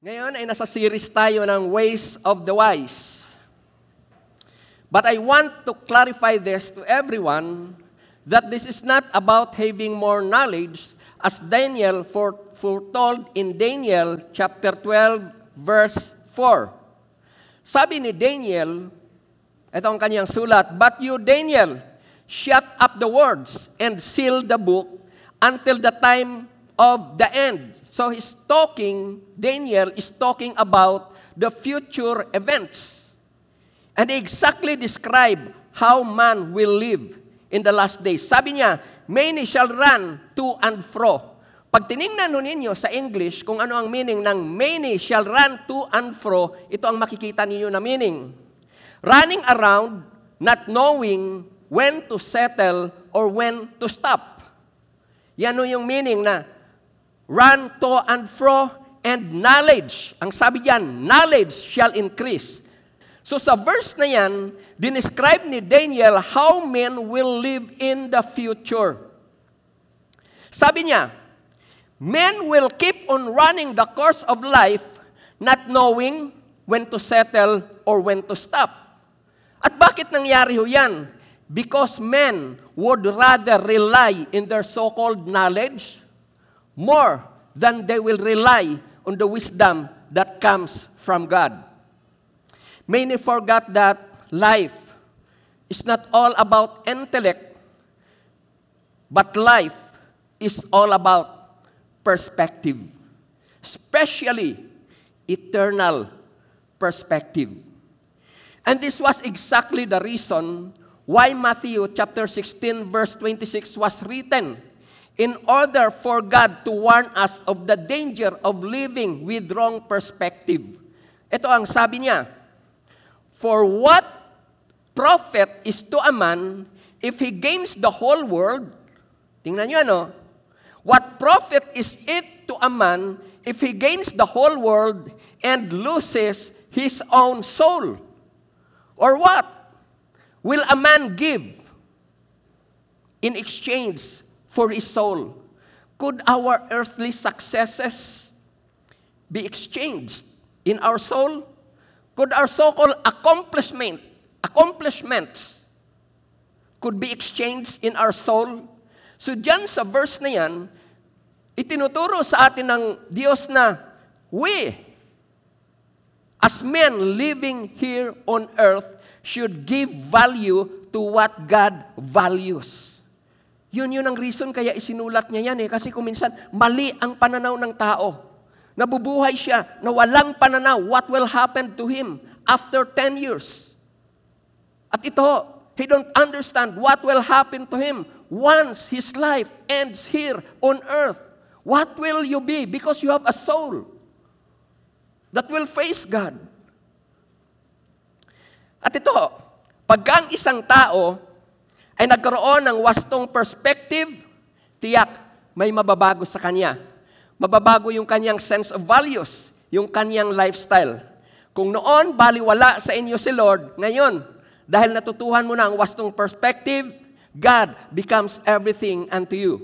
Ngayon ay nasa series tayo ng Ways of the Wise. But I want to clarify this to everyone that this is not about having more knowledge as Daniel foretold in Daniel chapter 12 verse 4. Sabi ni Daniel, ito ang kanyang sulat, "But you, Daniel, shut up the words and seal the book until the time of the end." So Daniel is talking about the future events. And he exactly describe how man will live in the last days. Sabi niya, many shall run to and fro. Pag tinignan ninyo sa English kung ano ang meaning ng many shall run to and fro, ito ang makikita ninyo na meaning. Running around, not knowing when to settle or when to stop. Yan yung meaning na run to and fro, and knowledge. Ang sabi diyan, knowledge shall increase. So sa verse na yan, dinescribe ni Daniel how men will live in the future. Sabi niya, men will keep on running the course of life, not knowing when to settle or when to stop. At bakit nangyari ho yan? Because men would rather rely in their so-called knowledge more than they will rely on the wisdom that comes from God. Many forgot that life is not all about intellect, but life is all about perspective, especially eternal perspective. And this was exactly the reason why Matthew chapter 16 verse 26 was written, in order for God to warn us of the danger of living with wrong perspective. Ito ang sabi niya, "For what profit is to a man if he gains the whole world?" Tingnan niyo ano? "What profit is it to a man if he gains the whole world and loses his own soul? Or what will a man give in exchange for his soul?" Could our earthly successes be exchanged in our soul? Could our so-called accomplishments could be exchanged in our soul? So dyan sa verse na yan, itinuturo sa atin ng Diyos na we, as men living here on earth, should give value to what God values. Yun ang reason kaya isinulat niya yan kasi kung minsan mali ang pananaw ng tao. Nabubuhay siya na walang pananaw what will happen to him after 10 years. At ito, he don't understand what will happen to him once his life ends here on earth. What will you be? Because you have a soul that will face God. At ito, pagka ang isang tao ay nagkaroon ng wastong perspective, tiyak, may mababago sa kanya. Mababago yung kanyang sense of values, yung kanyang lifestyle. Kung noon, baliwala sa inyo si Lord, ngayon, dahil natutuhan mo na ang wastong perspective, God becomes everything unto you.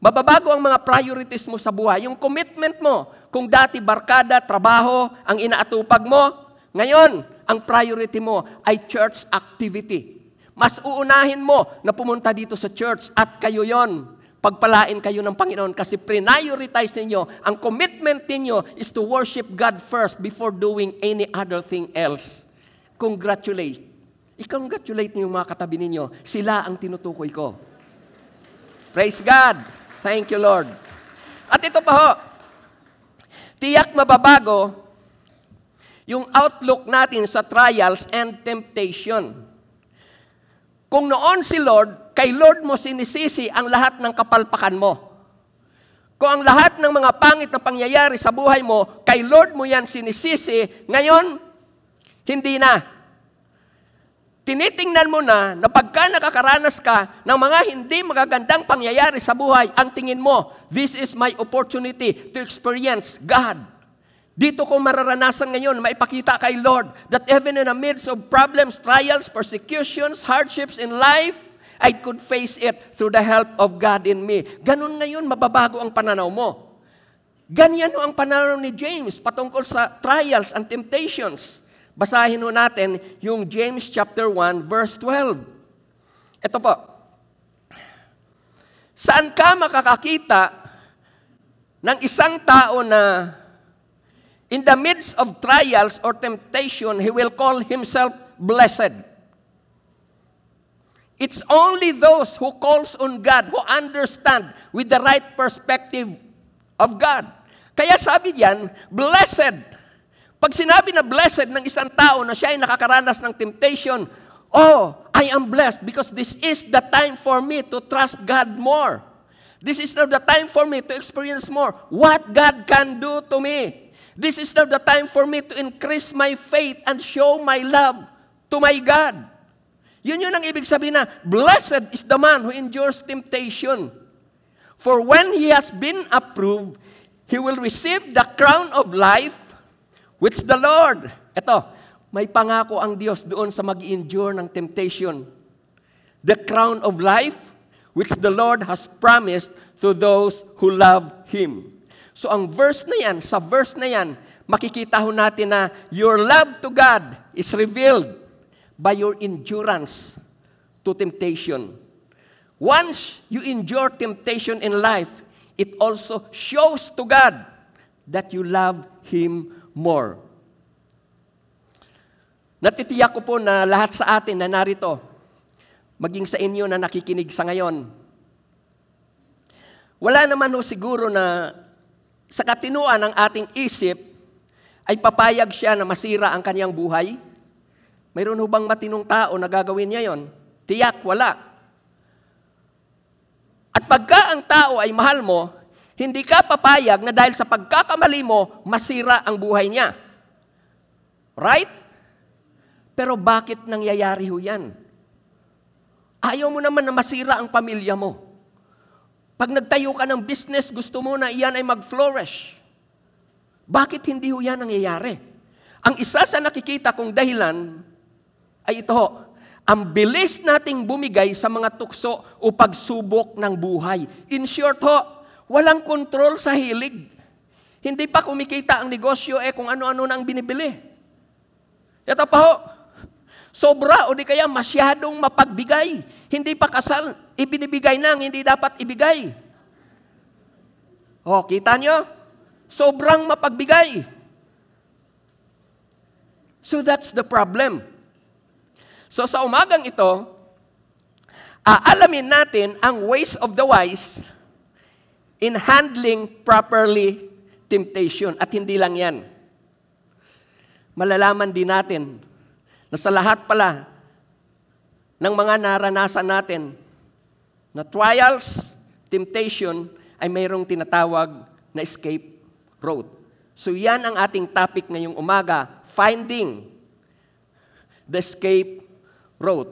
Mababago ang mga priorities mo sa buhay, yung commitment mo. Kung dati barkada, trabaho, ang inaatupag mo, ngayon, ang priority mo ay church activity. Mas uunahin mo na pumunta dito sa church at kayo yon. Pagpalain kayo ng Panginoon kasi prioritize ninyo. Ang commitment ninyo is to worship God first before doing any other thing else. Congratulate. I-congratulate niyo yung mga katabi ninyo. Sila ang tinutukoy ko. Praise God. Thank you, Lord. At ito pa ho. Tiyak mababago yung outlook natin sa trials and temptation. Kung noon si Lord, kay Lord mo sinisisi ang lahat ng kapalpakan mo. Kung ang lahat ng mga pangit na pangyayari sa buhay mo, kay Lord mo yan sinisisi, ngayon, hindi na. Tinitingnan mo na na pagka nakakaranas ka ng mga hindi magagandang pangyayari sa buhay, ang tingin mo, this is my opportunity to experience God. Dito ko mararanasan ngayon, maipakita kay Lord that even in the midst of problems, trials, persecutions, hardships in life, I could face it through the help of God in me. Ganun ngayon, mababago ang pananaw mo. Ganyan ang pananaw ni James patungkol sa trials and temptations. Basahin ho natin yung James chapter 1 verse 12. Ito po. Saan ka makakakita ng isang tao na in the midst of trials or temptation, he will call himself blessed? It's only those who calls on God, who understand with the right perspective of God. Kaya sabi diyan, blessed. Pag sinabi na blessed ng isang tao na siya ay nakakaranas ng temptation, oh, I am blessed because this is the time for me to trust God more. This is now the time for me to experience more what God can do to me. This is now the time for me to increase my faith and show my love to my God. Yun ang ibig sabihin na, blessed is the man who endures temptation. For when he has been approved, he will receive the crown of life which the Lord. Ito, may pangako ang Diyos doon sa mag-endure ng temptation. The crown of life which the Lord has promised to those who love Him. So ang verse na yan, sa verse na yan, makikita ho natin na your love to God is revealed by your endurance to temptation. Once you endure temptation in life, it also shows to God that you love Him more. Natitiyak ko po na lahat sa atin na narito, maging sa inyo na nakikinig sa ngayon, wala naman ho siguro na sa katinuan ng ating isip ay papayag siya na masira ang kanyang buhay. Mayroon ho bang matinong tao na gagawin niya yon? Tiyak, wala. At pagka ang tao ay mahal mo, hindi ka papayag na dahil sa pagkakamali mo, masira ang buhay niya. Right? Pero bakit nangyayari ho yan? Ayaw mo naman na masira ang pamilya mo. Pag nagtayo ka ng business, gusto mo na iyan ay mag-flourish. Bakit hindi ho yan nangyayari? Ang isa sa nakikita kong dahilan ay ito ho. Ang bilis nating bumigay sa mga tukso o pagsubok ng buhay. In short ho, walang kontrol sa hilig. Hindi pa kumikita ang negosyo kung ano-ano na ang binibili. Ito pa ho, sobra o di kaya masyadong mapagbigay. Hindi pa kasal, ibinibigay na ang hindi dapat ibigay. O, kita nyo? Sobrang mapagbigay. So that's the problem. So sa umagang ito, aalamin natin ang ways of the wise in handling properly temptation. At hindi lang yan. Malalaman din natin na sa lahat pala ng mga naranasan natin na trials, temptation, ay mayroong tinatawag na escape road. So yan ang ating topic ngayong umaga, finding the escape road.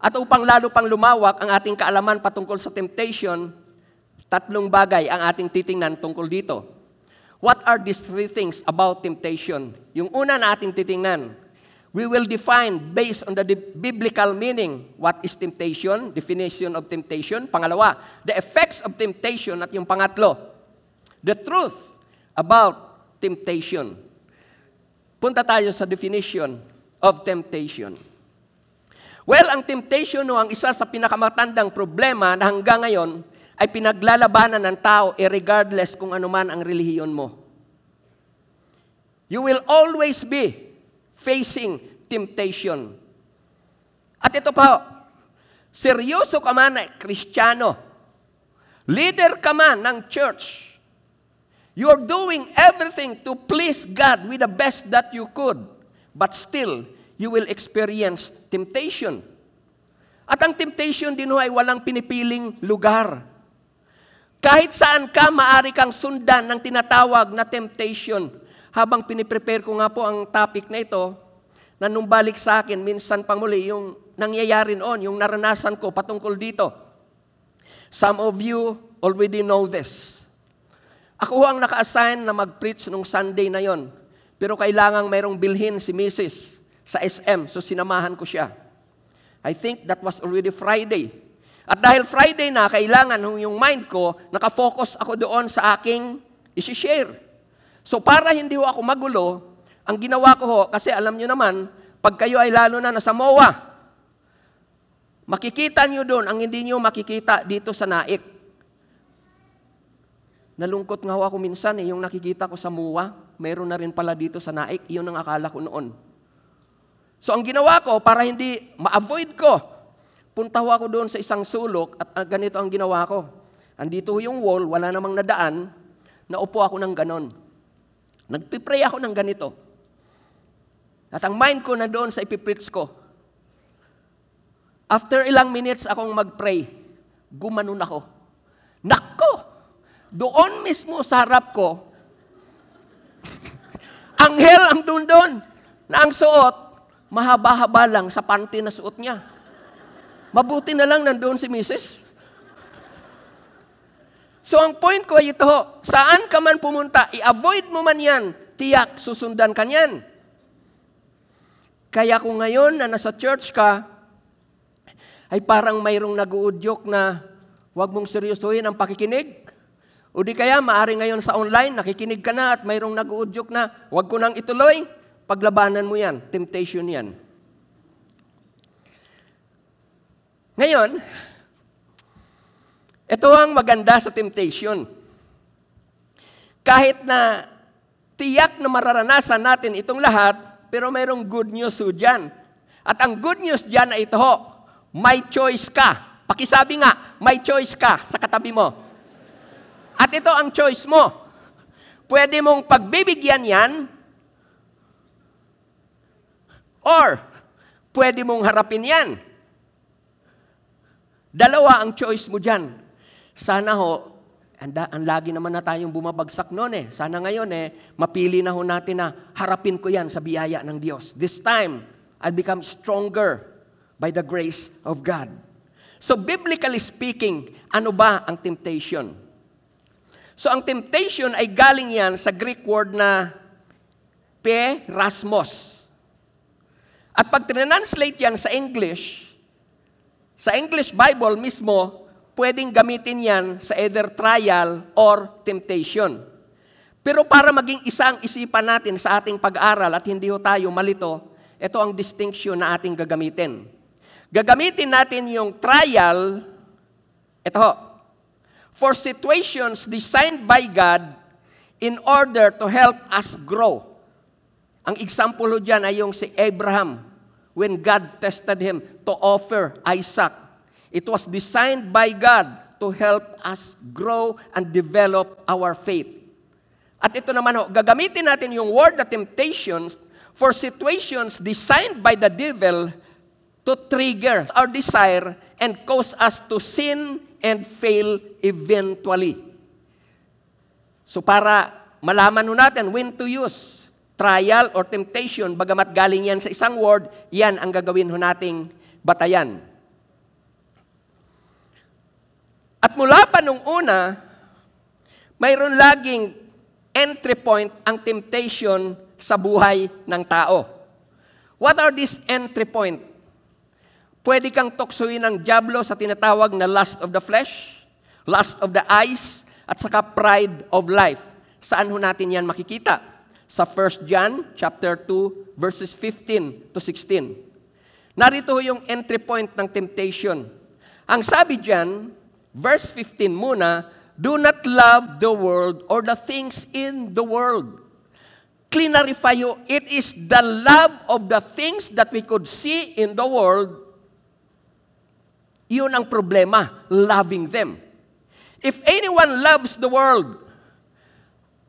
At upang lalo pang lumawak ang ating kaalaman patungkol sa temptation, tatlong bagay ang ating titingnan tungkol dito. What are these three things about temptation? Yung una na ating titingnan, we will define based on the biblical meaning, what is temptation, definition of temptation. Pangalawa, the effects of temptation. At yung pangatlo, the truth about temptation. Punta tayo sa definition of temptation. Well, ang temptation no, ang isa sa pinakamatandang problema na hanggang ngayon ay pinaglalabanan ng tao regardless kung ano man ang relihiyon mo. You will always be facing temptation. At ito pa, seryoso ka man na Kristiyano, leader ka man ng church, you're doing everything to please God with the best that you could, but still, you will experience temptation. At ang temptation din ay walang pinipiling lugar. Kahit saan ka, maaari kang sundan ng tinatawag na temptation. Habang piniprepare ko nga po ang topic na ito, nanumbalik sa akin, minsan pang muli, yung nangyayari noon, yung naranasan ko patungkol dito. Some of you already know this. Ako ang naka-assign na mag-preach nung Sunday na yon. Pero kailangang mayroong bilhin si Mrs. sa SM, so sinamahan ko siya. I think that was already Friday. At dahil Friday na, kailangan yung mind ko, nakafocus ako doon sa aking isi-share. So para hindi ho ako magulo, ang ginawa ko ho, kasi alam nyo naman, pag kayo ay lalo na nasa Moa, makikita nyo doon ang hindi nyo makikita dito sa Naik. Nalungkot nga ho ako minsan eh, yung nakikita ko sa Moa, meron na rin pala dito sa Naik, yun ang akala ko noon. So ang ginawa ko, para hindi ma-avoid ko, punta ho ako doon sa isang sulok at ganito ang ginawa ko. Andito yung wall, wala namang nadaan, naupo ako ng ganon. Nagpipray ako ng ganito. At ang mind ko na doon sa ipipreach ko. After ilang minutes akong magpray, gumanon ako. Nako! Doon mismo sa harap ko, anghel ang doon na ang suot, mahaba-haba lang sa panty na suot niya. Mabuti na lang nandoon si Mrs. So ang point ko ay ito, saan ka man pumunta, i-avoid mo man yan, tiyak susundan ka niyan. Kaya kung ngayon na nasa church ka, ay parang mayroong nag-uudyok na huwag mong seryosuhin ang pakikinig. O di kaya, maaari ngayon sa online, nakikinig ka na at mayroong nag-uudyok na huwag ko nang ituloy, paglabanan mo yan, temptation yan. Ngayon, ito ang maganda sa temptation. Kahit na tiyak na mararanasan natin itong lahat, pero mayroong good news ho dyan. At ang good news dyan ay ito ho, may choice ka. Pakisabi nga, may choice ka sa katabi mo. At ito ang choice mo. Pwede mong pagbibigyan yan, or pwede mong harapin yan. Dalawa ang choice mo dyan. Sana ho, ang lagi naman na tayong bumabagsak noon eh. Sana ngayon eh, mapili na ho natin na harapin ko yan sa biyaya ng Diyos. This time, I'll become stronger by the grace of God. So biblically speaking, ano ba ang temptation? So ang temptation ay galing yan sa Greek word na perasmos. At pag translate yan sa English Bible mismo, pwedeng gamitin yan sa either trial or temptation. Pero para maging isang isipan natin sa ating pag-aaral at hindi ho tayo malito, ito ang distinction na ating gagamitin. Gagamitin natin yung trial, ito ho, for situations designed by God in order to help us grow. Ang example ho dyan ay yung si Abraham when God tested him to offer Isaac. It was designed by God to help us grow and develop our faith. At ito naman ho, gagamitin natin yung word na temptations for situations designed by the devil to trigger our desire and cause us to sin and fail eventually. So para malaman ho natin when to use trial or temptation, bagamat galing yan sa isang word, yan ang gagawin ho nating batayan. At mula pa nung una, mayroon laging entry point ang temptation sa buhay ng tao. What are these entry point? Pwede kang tuksoin ng diablo sa tinatawag na lust of the flesh, lust of the eyes, at saka pride of life. Saan ho natin yan makikita? Sa 1 John chapter 2 verses 15 to 16. Narito ho yung entry point ng temptation. Ang sabi diyan, Verse 15 muna, do not love the world or the things in the world. Clarify ho, it is the love of the things that we could see in the world. Iyon ang problema, loving them. If anyone loves the world,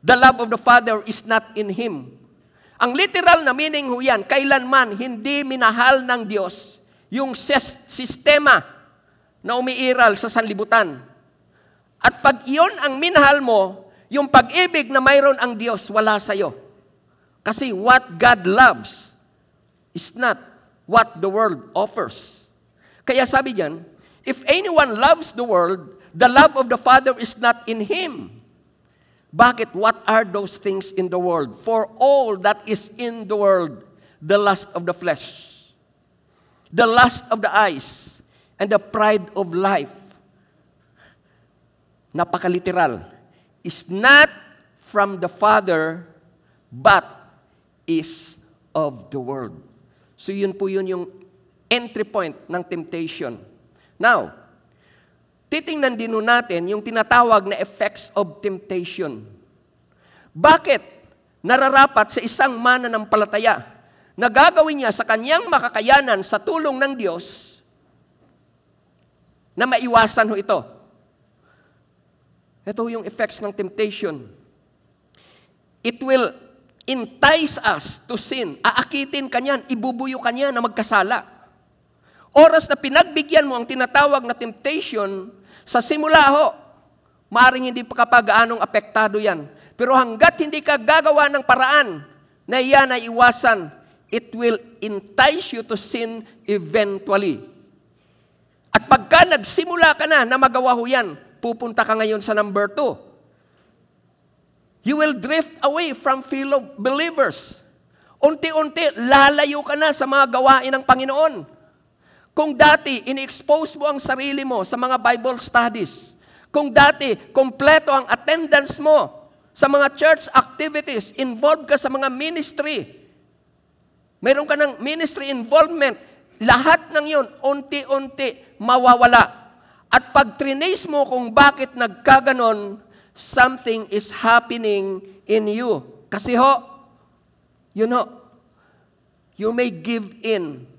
the love of the Father is not in him. Ang literal na meaning ho yan, kailanman hindi minahal ng Diyos yung sistema na umiiral sa sanlibutan. At pag iyon ang minahal mo, yung pag-ibig na mayroon ang Diyos, wala sa'yo. Kasi what God loves is not what the world offers. Kaya sabi diyan, if anyone loves the world, the love of the Father is not in him. Bakit? What are those things in the world? For all that is in the world, the lust of the flesh, the lust of the eyes, and the pride of life, napakaliteral, is not from the Father, but is of the world. So yun po yun yung entry point ng temptation. Now, titingnan din natin yung tinatawag na effects of temptation. Bakit nararapat sa isang mananampalataya na gagawin niya sa kanyang makakayanan sa tulong ng Diyos na maiwasan ho ito? Ito yung effects ng temptation. It will entice us to sin. Aakitin ka niyan, ibubuyo ka niya na magkasala. Oras na pinagbigyan mo ang tinatawag na temptation, sa simula ho, maaring hindi pa kapagaanong apektado yan. Pero hanggat hindi ka gagawa ng paraan na iyan ay iwasan, it will entice you to sin eventually. At pagka nagsimula ka na na magawa ho yan, pupunta ka ngayon sa number 2. You will drift away from fellow believers. Unti-unti, lalayo ka na sa mga gawain ng Panginoon. Kung dati, in-expose mo ang sarili mo sa mga Bible studies. Kung dati, kompleto ang attendance mo sa mga church activities, involved ka sa mga ministry, meron ka ng ministry involvement, lahat ng yun, unti-unti, mawawala. At pag trinace mo kung bakit nagkaganon, something is happening in you. Kasi ho, you know, you may give in.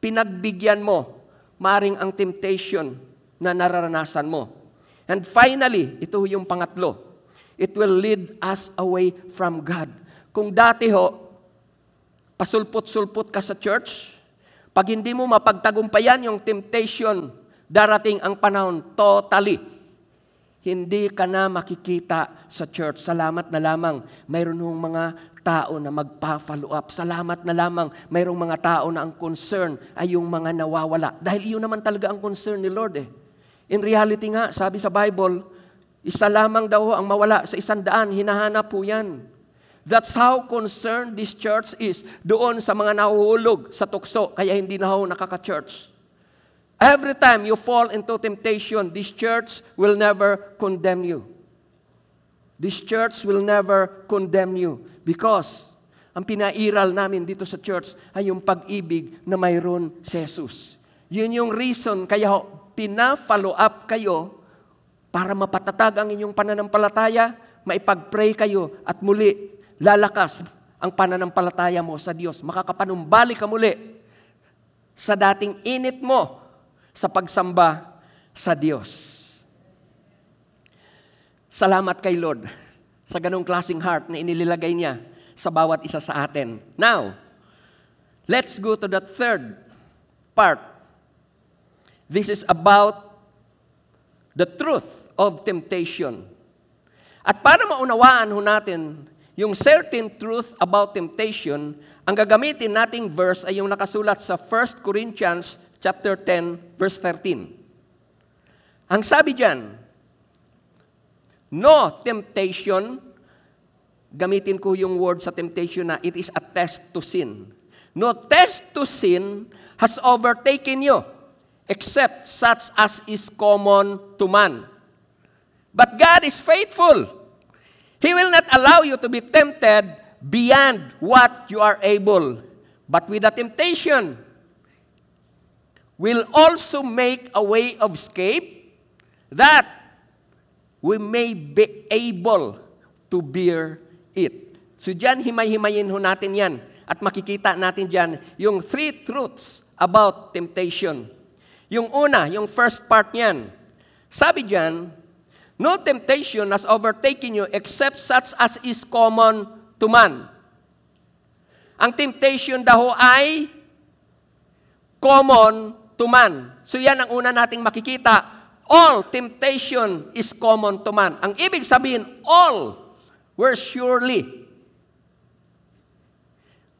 Pinagbigyan mo, maring ang temptation na nararanasan mo. And finally, ito yung pangatlo. It will lead us away from God. Kung dati ho, pasulpot-sulpot ka sa church, pag hindi mo mapagtagumpayan yung temptation, darating ang panahon, totally, hindi ka na makikita sa church. Salamat na lamang, mayroon ng mga tao na magpa-follow up. Salamat na lamang, mayroong mga tao na ang concern ay yung mga nawawala. Dahil iyon naman talaga ang concern ni Lord eh. In reality nga, sabi sa Bible, isa lamang daw ang mawala sa 100, hinahanap po yan. That's how concerned this church is doon sa mga nahuhulog sa tukso, kaya hindi na ho nakaka-church. Every time you fall into temptation, this church will never condemn you. This church will never condemn you because ang pinairal namin dito sa church ay yung pag-ibig na mayroon si Jesus. Yun yung reason kaya ho, pina-follow up kayo para mapatatag ang inyong pananampalataya, maipag-pray kayo at muli lalakas ang pananampalataya mo sa Diyos. Makakapanumbalik ka muli sa dating init mo sa pagsamba sa Diyos. Salamat kay Lord sa ganong klaseng heart na inililagay niya sa bawat isa sa atin. Now, let's go to the third part. This is about the truth of temptation. At para maunawaan ho natin yung certain truth about temptation, ang gagamitin nating verse ay yung nakasulat sa 1 Corinthians chapter 10, verse 13. Ang sabi diyan, no temptation, gamitin ko yung word sa temptation na it is a test to sin. No test to sin has overtaken you, except such as is common to man. But God is faithful. He will not allow you to be tempted beyond what you are able. But with the temptation, will also make a way of escape that we may be able to bear it. So dyan, himay-himayin ho natin yan. At makikita natin dyan yung 3 truths about temptation. Yung una, yung first part niyan. Sabi dyan, no temptation has overtaken you except such as is common to man. Ang temptation daw ay common to man. So yan ang una nating makikita. All temptation is common to man. Ang ibig sabihin, all were surely.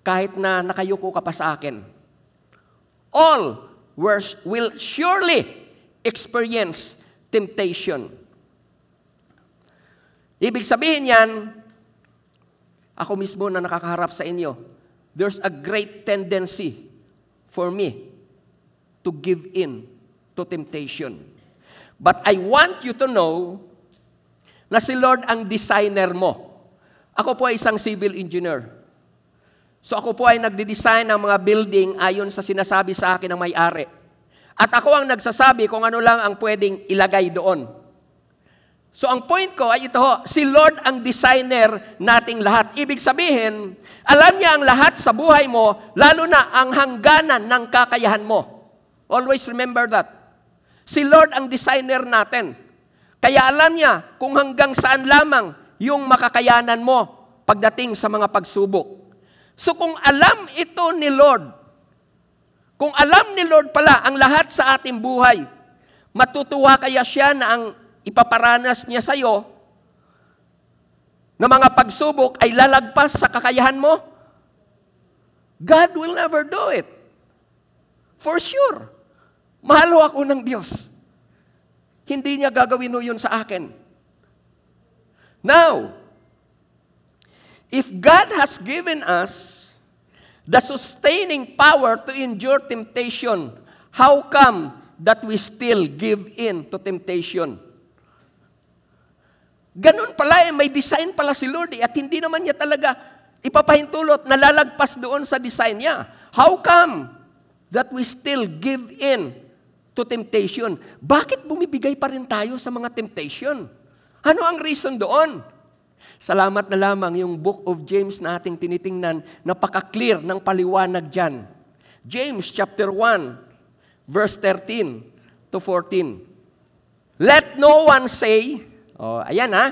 Kahit na nakayuko ka pa sa akin. All will surely experience temptation. Ibig sabihin yan, ako mismo na nakakaharap sa inyo, there's a great tendency for me to give in to temptation. But I want you to know na si Lord ang designer mo. Ako po ay isang civil engineer. So ako po ay nagdi-design ng mga building ayon sa sinasabi sa akin ng may-ari. At ako ang nagsasabi kung ano lang ang pwedeng ilagay doon. So ang point ko ay ito, si Lord ang designer nating lahat. Ibig sabihin, alam niya ang lahat sa buhay mo, lalo na ang hangganan ng kakayahan mo. Always remember that. Si Lord ang designer natin. Kaya alam niya kung hanggang saan lamang yung makakayanan mo pagdating sa mga pagsubok. So kung alam ito ni Lord, kung alam ni Lord pala ang lahat sa ating buhay, matutuwa kaya siya na ang ipaparanas niya sa iyo na mga pagsubok ay lalagpas sa kakayahan mo? God will never do it. For sure. Mahal ako ng Diyos. Hindi niya gagawin yun sa akin. Now, if God has given us the sustaining power to endure temptation, how come that we still give in to temptation? Ganun pala eh, may design pala si Lord eh, at hindi naman niya talaga ipapahintulot, nalalagpas doon sa design niya. How come that we still give in to temptation? Bakit bumibigay pa rin tayo sa mga temptation? Ano ang reason doon? Salamat na lamang yung book of James na ating tinitingnan, napaka-clear ng paliwanag dyan. James chapter 1, verse 13 to 14. Let no one say, oh, ayan ha,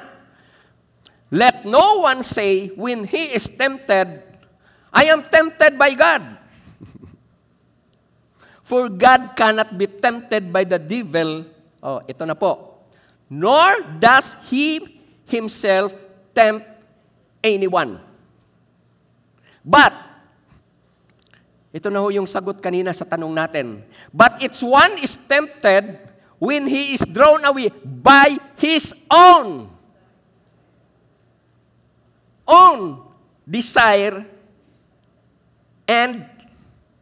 let no one say when he is tempted, I am tempted by God. For God cannot be tempted by the devil, oh, ito na po, nor does he himself tempt anyone. But, ito na ho yung sagot kanina sa tanong natin. But each one is tempted when he is drawn away by his own desire and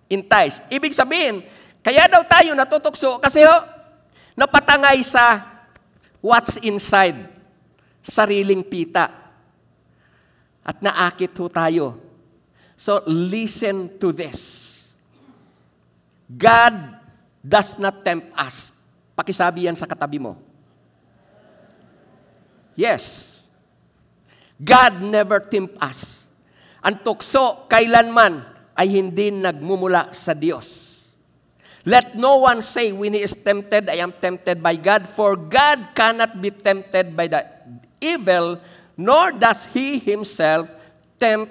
enticed. Ibig sabihin, kaya daw tayo natutokso kasi ho, napatangay sa what's inside, sariling pita. At naakit ho tayo. So, listen to this. God does not tempt us. Pakisabi yan sa katabi mo. Yes. God never tempt us. Ang tukso, kailanman, ay hindi nagmumula sa Diyos. Let no one say, when he is tempted, I am tempted by God, for God cannot be tempted by the evil, nor does he himself tempt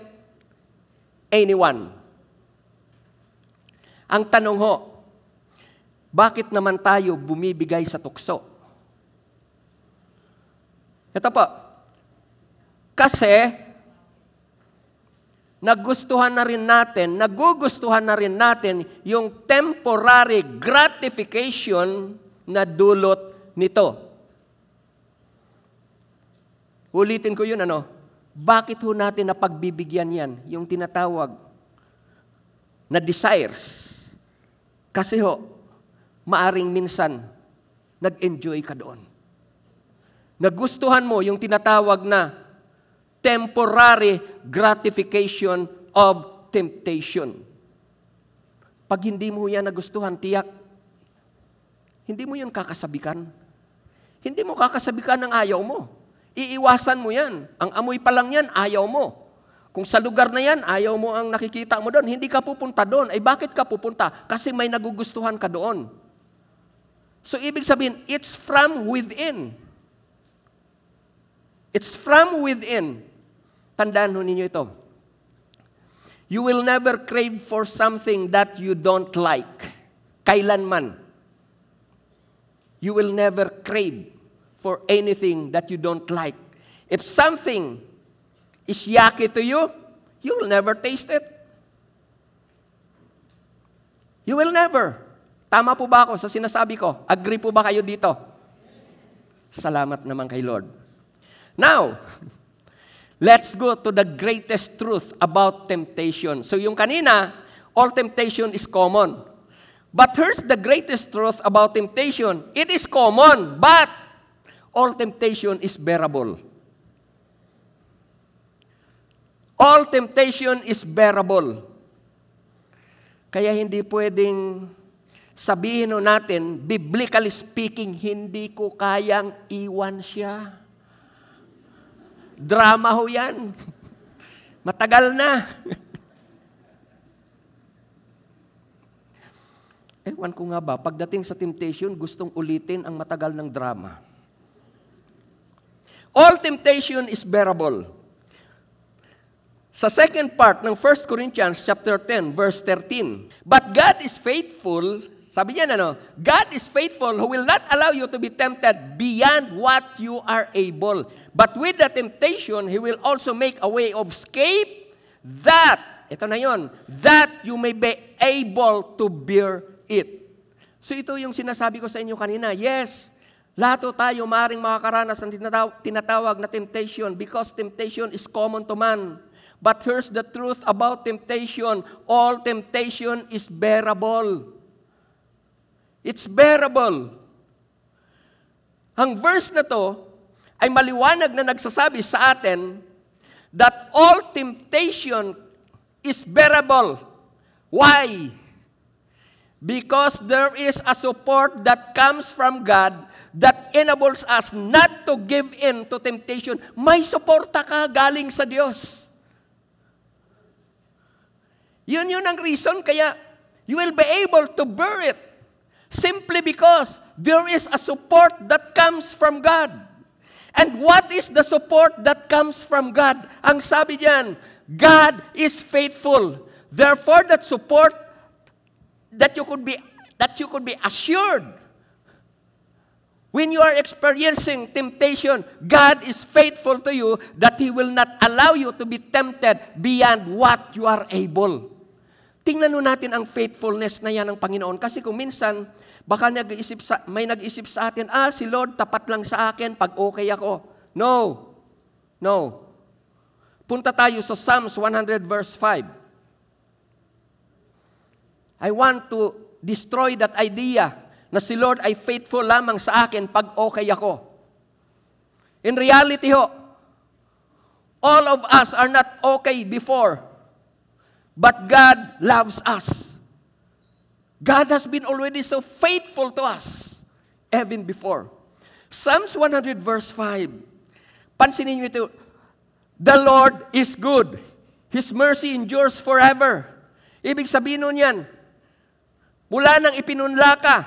anyone. Ang tanong ho, bakit naman tayo bumibigay sa tukso? Ito po, kasi nagugustuhan na rin natin yung temporary gratification na dulot nito. Ulitin ko yun, ano? Bakit ho natin napagbibigyan yan? Yung tinatawag na desires. Kasi ho, maaring minsan, nag-enjoy ka doon. Nagustuhan mo yung tinatawag na temporary gratification of temptation. Pag hindi mo yan nagustuhan, tiyak, hindi mo yun kakasabikan. Hindi mo kakasabikan ng ayaw mo. Iiwasan mo yan. Ang amoy pa lang yan, ayaw mo. Kung sa lugar na yan, ayaw mo ang nakikita mo doon. Hindi ka pupunta doon. Ay bakit ka pupunta? Kasi may nagugustuhan ka doon. So, ibig sabihin, it's from within. It's from within. Tandaan ho ninyo ito. You will never crave for something that you don't like. Kailanman. You will never crave for anything that you don't like. If something is yucky to you, you will never taste it. You will never. Tama po ba ako sa sinasabi ko? Agree po ba kayo dito? Salamat naman kay Lord. Now, let's go to the greatest truth about temptation. So yung kanina, all temptation is common. But here's the greatest truth about temptation. It is common, but all temptation is bearable. All temptation is bearable. Kaya hindi pwedeng sabihin natin, biblically speaking, hindi ko kayang iwan siya. Drama ho yan. Matagal na. Ewan ko nga ba, pagdating sa temptation, gustong ulitin ang matagal ng drama. All temptation is bearable. Sa second part ng 1 Corinthians chapter 10, verse 13, but God is faithful, sabi niya God is faithful who will not allow you to be tempted beyond what you are able. But with the temptation, He will also make a way of escape that you may be able to bear it. So ito yung sinasabi ko sa inyo kanina, yes, lahat tayo maaaring makakaranas ng tinatawag na temptation because temptation is common to man. But here's the truth about temptation. All temptation is bearable. It's bearable. Ang verse na to ay maliwanag na nagsasabi sa atin that all temptation is bearable. Why? Because there is a support that comes from God that enables us not to give in to temptation. May suporta ka galing sa Diyos. Yun ang reason kaya you will be able to bear it simply because there is a support that comes from God. And what is the support that comes from God? Ang sabi diyan, God is faithful. Therefore, that support that you could be assured when you are experiencing temptation, God is faithful to you that He will not allow you to be tempted beyond what you are able. Tingnan natin ang faithfulness na yan ng Panginoon. Kasi kung minsan, baka may nag-isip sa atin, si Lord, tapat lang sa akin pag okay ako. No. Punta tayo sa Psalms 100 verse 5. I want to destroy that idea na si Lord ay faithful lamang sa akin pag okay ako. In reality ho, all of us are not okay before, but God loves us. God has been already so faithful to us, even before. Psalms 100 verse 5, pansinin nyo ito, the Lord is good. His mercy endures forever. Ibig sabihin nun yan, mula nang ipinunla ka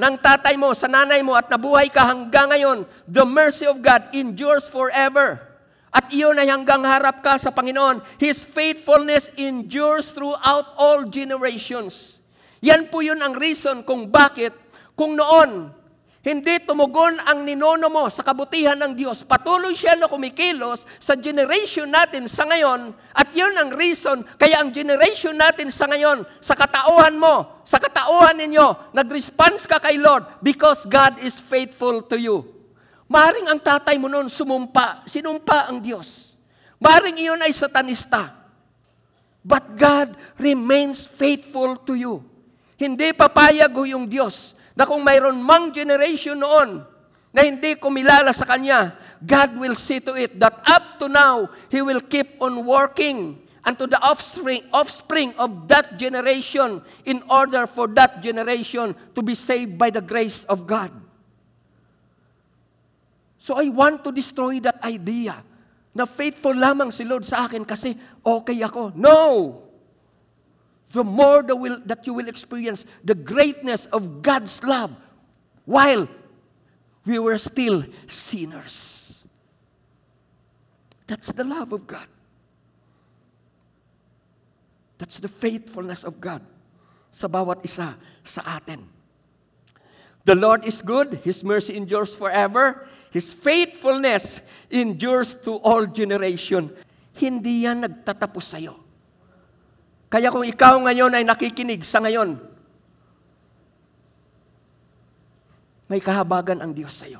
ng tatay mo, sa nanay mo, at nabuhay ka hanggang ngayon, the mercy of God endures forever. At iyon ay hanggang harap ka sa Panginoon. His faithfulness endures throughout all generations. Yan po yun ang reason kung bakit, kung noon, hindi tumugon ang ninuno mo sa kabutihan ng Diyos. Patuloy siya na kumikilos sa generation natin sa ngayon. At yun ang reason, kaya ang generation natin sa ngayon, sa katauhan mo, sa katauhan ninyo, nag-response ka kay Lord because God is faithful to you. Maaring ang tatay mo noon sinumpa ang Diyos. Maaring iyon ay satanista. But God remains faithful to you. Hindi papayag ho yung Diyos na kung mayroon mang generation noon na hindi kumilala sa Kanya, God will see to it that up to now, He will keep on working and to the offspring of that generation in order for that generation to be saved by the grace of God. So I want to destroy that idea na faithful lamang si Lord sa akin kasi okay ako. No! The more that you will experience the greatness of God's love while we were still sinners. That's the love of God. That's the faithfulness of God sa bawat isa sa atin. The Lord is good. His mercy endures forever. His faithfulness endures to all generation. Hindi yan nagtatapos sa'yo. Kaya kung ikaw ngayon ay nakikinig sa ngayon, may kahabagan ang Diyos sa'yo.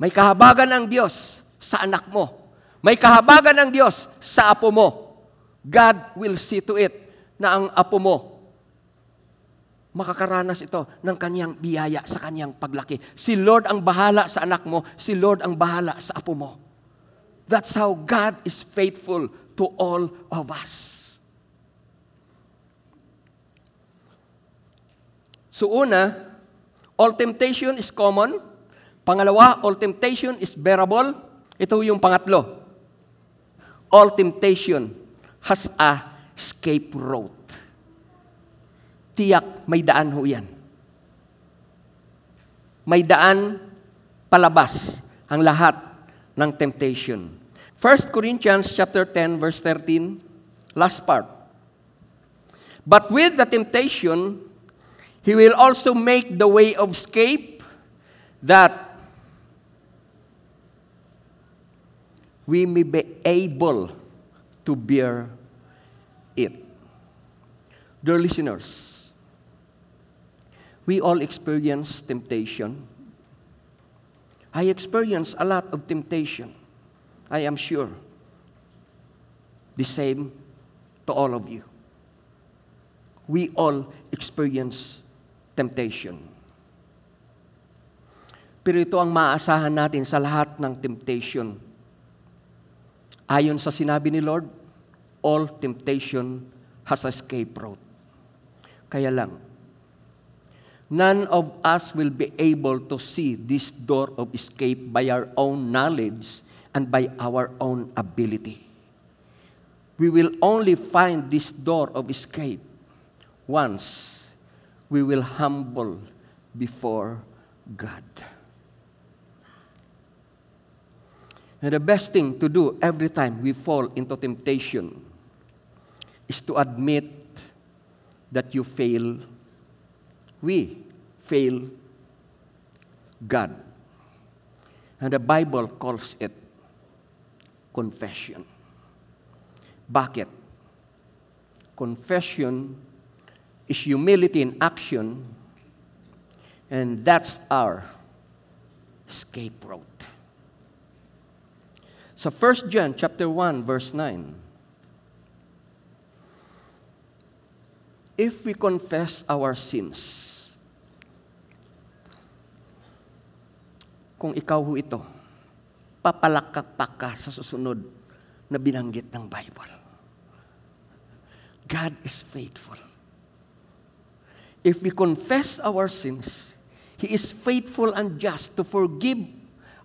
May kahabagan ang Diyos sa anak mo. May kahabagan ang Diyos sa apo mo. God will see to it na ang apo mo makakaranas ito ng kanyang biyaya sa kanyang paglaki. Si Lord ang bahala sa anak mo, si Lord ang bahala sa apo mo. That's how God is faithful to all of us. So una, all temptation is common. Pangalawa, all temptation is bearable. Ito yung pangatlo. All temptation has a escape route. Tiyak, may daan ho yan. May daan palabas ang lahat ng temptation. 1 Corinthians chapter 10, verse 13, last part. But with the temptation, He will also make the way of escape that we may be able to bear it. Dear listeners, we all experience temptation. I experience a lot of temptation. I am sure the same to all of you. We all experience temptation. Pero ito ang maaasahan natin sa lahat ng temptation. Ayon sa sinabi ni Lord, all temptation has an escape route. Kaya lang, none of us will be able to see this door of escape by our own knowledge and by our own ability. We will only find this door of escape once we will humble before God. And the best thing to do every time we fall into temptation is to admit that you fail. We fail God. And the Bible calls it confession. Bakit? Confession is humility in action, and that's our escape route. So 1 John chapter 1, verse 9. If we confess our sins, kung ikaw ho ito, papalakpak ka sa susunod na binanggit ng Bible. God is faithful. If we confess our sins, He is faithful and just to forgive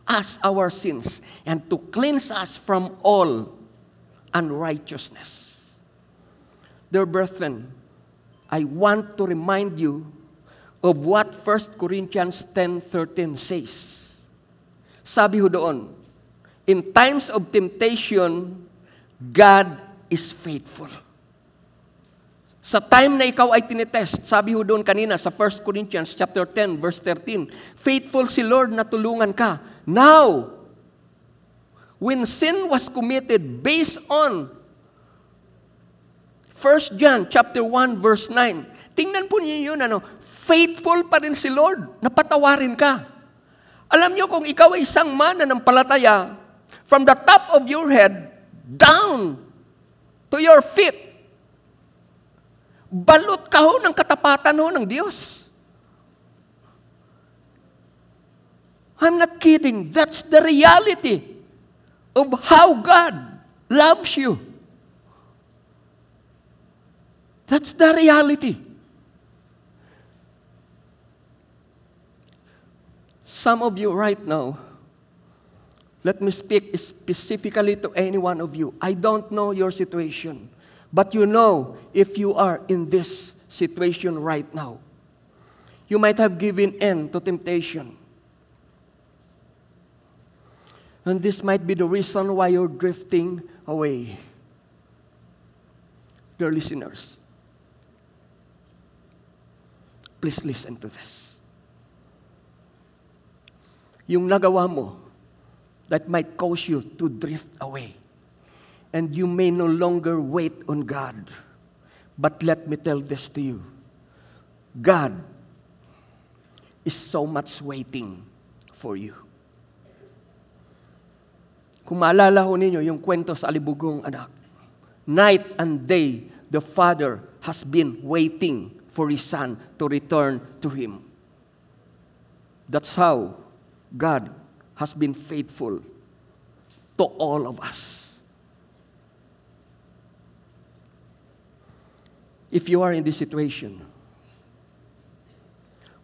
us our sins and to cleanse us from all unrighteousness. Dear brethren, I want to remind you of what 1 Corinthians 10:13 says. Sabi ho doon, in times of temptation, God is faithful. Sa time na ikaw ay tinetest, sabi ho doon kanina sa 1 Corinthians chapter 10, verse 13, faithful si Lord na tulungan ka. Now, when sin was committed based on 1 John chapter 1 verse 9. Tingnan po niyo yun, faithful pa rin si Lord, napatawarin ka. Alam niyo kung ikaw ay isang mananampalataya, from the top of your head down to your feet, balot ka ho ng katapatan ho ng Diyos. I'm not kidding. That's the reality of how God loves you. That's the reality. Some of you right now, let me speak specifically to any one of you. I don't know your situation, but you know if you are in this situation right now. You might have given in to temptation. And this might be the reason why you're drifting away. Dear listeners, please listen to this. Yung nagawa mo that might cause you to drift away, and you may no longer wait on God. But let me tell this to you. God is so much waiting for you. Kung maalala ho ninyo yung kwento sa Alibugong Anak, night and day, the Father has been waiting for His Son to return to Him. That's how God has been faithful to all of us. If you are in this situation,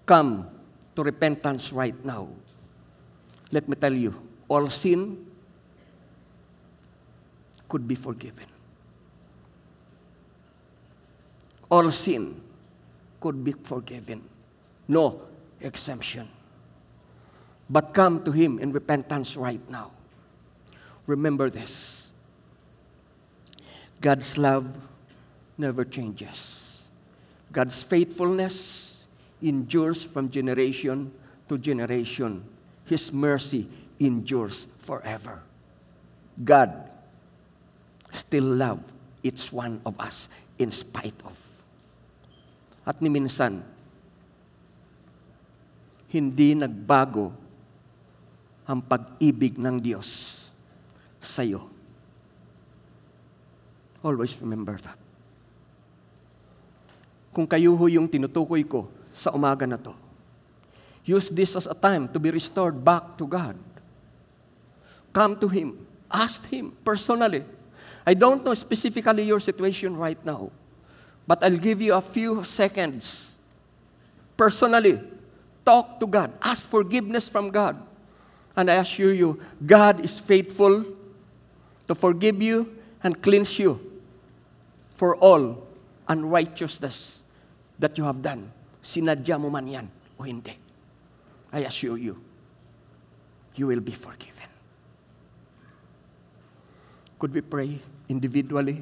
come to repentance right now. Let me tell you, all sin could be forgiven. All sin could be forgiven. No exemption. But come to Him in repentance right now. Remember this. God's love never changes. God's faithfulness endures from generation to generation. His mercy endures forever. God still loves each one of us in spite of. At ni minsan, hindi nagbago ang pag-ibig ng Diyos sa iyo. Always remember that. Kung kayo ho yung tinutukoy ko sa umaga na to, use this as a time to be restored back to God. Come to Him. Ask Him personally. I don't know specifically your situation right now, but I'll give you a few seconds. Personally, talk to God. Ask forgiveness from God. And I assure you, God is faithful to forgive you and cleanse you for all unrighteousness that you have done. Sinadya mo man yan o hindi. I assure you, you will be forgiven. Could we pray individually?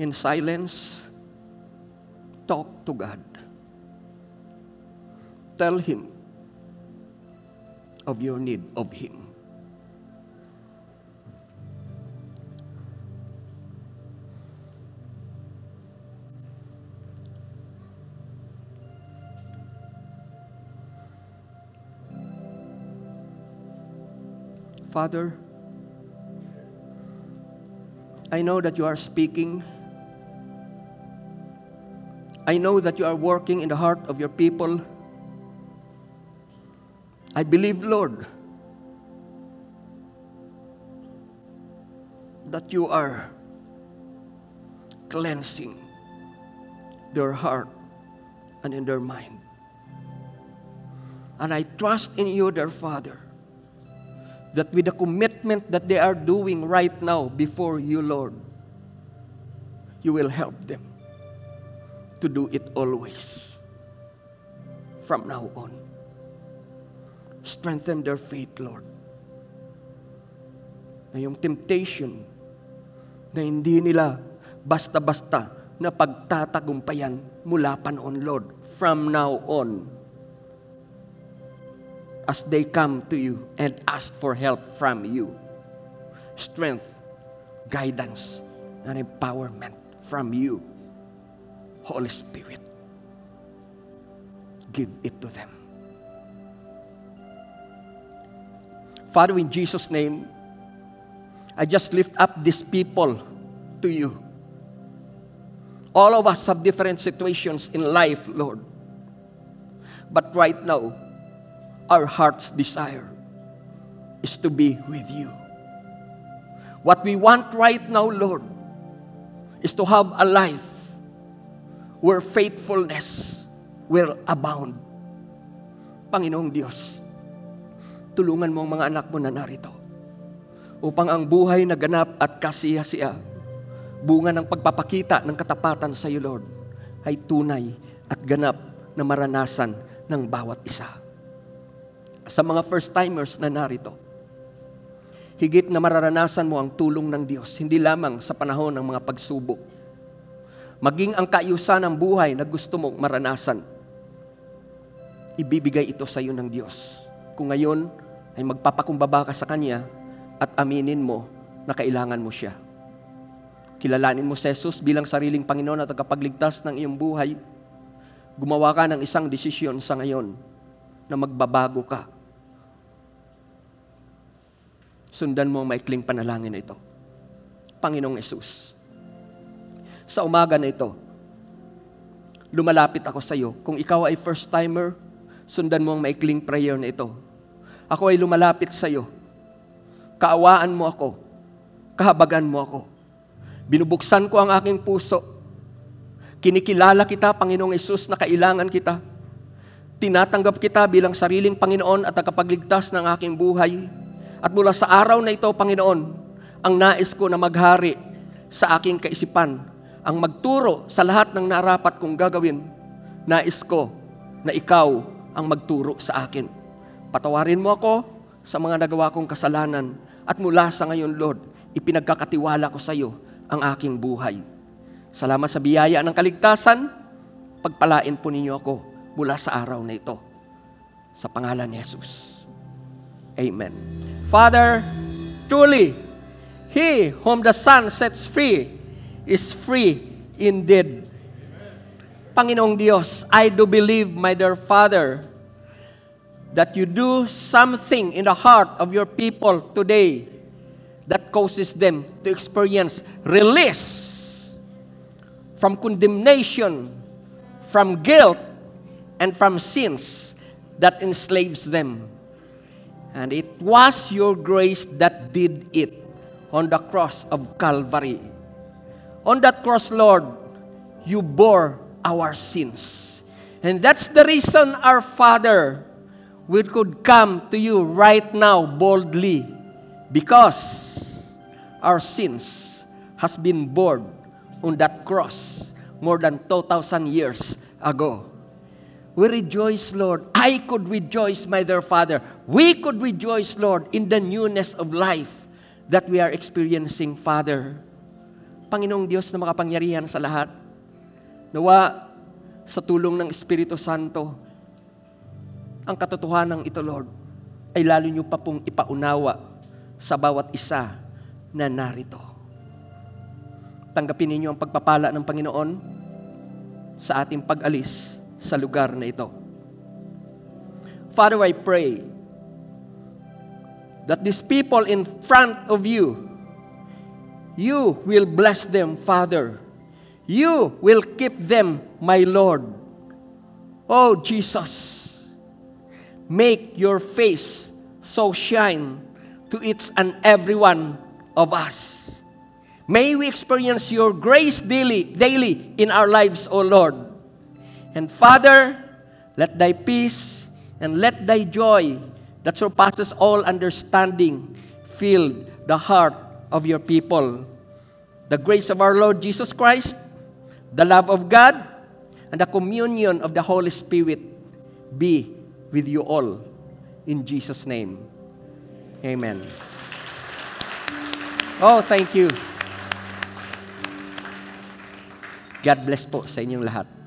In silence, talk to God. Tell Him of your need of Him. Father, I know that you are speaking. I know that you are working in the heart of your people. I believe, Lord, that you are cleansing their heart and in their mind. And I trust in you, their Father, that with the commitment that they are doing right now before you, Lord, you will help them to do it always from now on. Strengthen their faith, Lord. Na yung temptation na hindi nila basta-basta na pagtatagumpayan mula pa noon, Lord, from now on, as they come to you and ask for help from you. Strength, guidance, and empowerment from you. Holy Spirit, give it to them. Father, in Jesus' name, I just lift up these people to you. All of us have different situations in life, Lord. But right now, our heart's desire is to be with you. What we want right now, Lord, is to have a life where faithfulness will abound. Panginoong Diyos, tulungan mo ang mga anak mo na narito upang ang buhay na ganap at kasiyasiya, bunga ng pagpapakita ng katapatan sa iyo, Lord, ay tunay at ganap na maranasan ng bawat isa. Sa mga first-timers na narito, higit na mararanasan mo ang tulong ng Diyos, hindi lamang sa panahon ng mga pagsubok, maging ang kaayusan ng buhay na gusto mong maranasan. Ibibigay ito sa iyo ng Diyos. Kung ngayon ay magpapakumbaba ka sa Kanya at aminin mo na kailangan mo Siya. Kilalanin mo si Jesus bilang sariling Panginoon at tagapagligtas ng iyong buhay. Gumawa ka ng isang desisyon sa ngayon na magbabago ka. Sundan mo ang maikling panalangin na ito. Panginoong Jesus, sa umaga na ito, lumalapit ako sa iyo. Kung ikaw ay first-timer, sundan mo ang maikling prayer na ito. Ako ay lumalapit sa iyo. Kaawaan mo ako. Kahabagan mo ako. Binubuksan ko ang aking puso. Kinikilala kita, Panginoong Hesus, na kailangan kita. Tinatanggap kita bilang sariling Panginoon at tagapagligtas ng aking buhay. At mula sa araw na ito, Panginoon, ang nais ko na maghari sa aking kaisipan, ang magturo sa lahat ng narapat kong gagawin. Nais ko na ikaw ang magturo sa akin. Patawarin mo ako sa mga nagawa kong kasalanan. At mula sa ngayon, Lord, ipinagkakatiwala ko sa iyo ang aking buhay. Salamat sa biyaya ng kaligtasan. Pagpalain po ninyo ako mula sa araw na ito. Sa pangalan ni Jesus. Amen. Father, truly, He whom the Son sets free is free indeed. Amen. Panginoong Diyos, I do believe, my dear Father, that you do something in the heart of your people today that causes them to experience release from condemnation, from guilt, and from sins that enslaves them. And it was your grace that did it on the cross of Calvary. On that cross, Lord, you bore our sins. And that's the reason, our Father, we could come to you right now boldly, because our sins has been borne on that cross more than 2,000 years ago. We rejoice, Lord. I could rejoice, my dear Father. We could rejoice, Lord, in the newness of life that we are experiencing, Father. Panginoong Diyos na makapangyarihan sa lahat, nawa sa tulong ng Espiritu Santo, ang katotohanan ito, Lord, ay lalo niyo pa pong ipaunawa sa bawat isa na narito. Tanggapin ninyo ang pagpapala ng Panginoon sa ating pag-alis sa lugar na ito. Father, I pray that these people in front of you, you will bless them, Father. You will keep them, my Lord. Oh, Jesus, make your face so shine to each and every one of us. May we experience your grace daily in our lives, O Lord. And Father, let thy peace and let thy joy that surpasses all understanding fill the heart of your people. The grace of our Lord Jesus Christ, the love of God, and the communion of the Holy Spirit be with you all. In Jesus' name, amen. Oh, thank you. God bless po sa inyong lahat.